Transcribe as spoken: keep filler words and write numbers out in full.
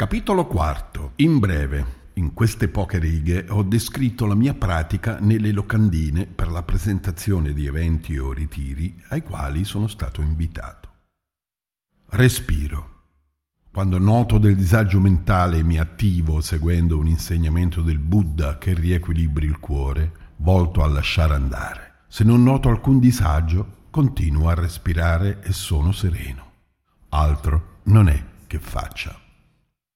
Capitolo quarto. In breve, in queste poche righe ho descritto la mia pratica nelle locandine per la presentazione di eventi o ritiri ai quali sono stato invitato. Respiro. Quando noto del disagio mentale mi attivo seguendo un insegnamento del Buddha che riequilibri il cuore, volto a lasciare andare. Se non noto alcun disagio, continuo a respirare e sono sereno. Altro non è che faccia.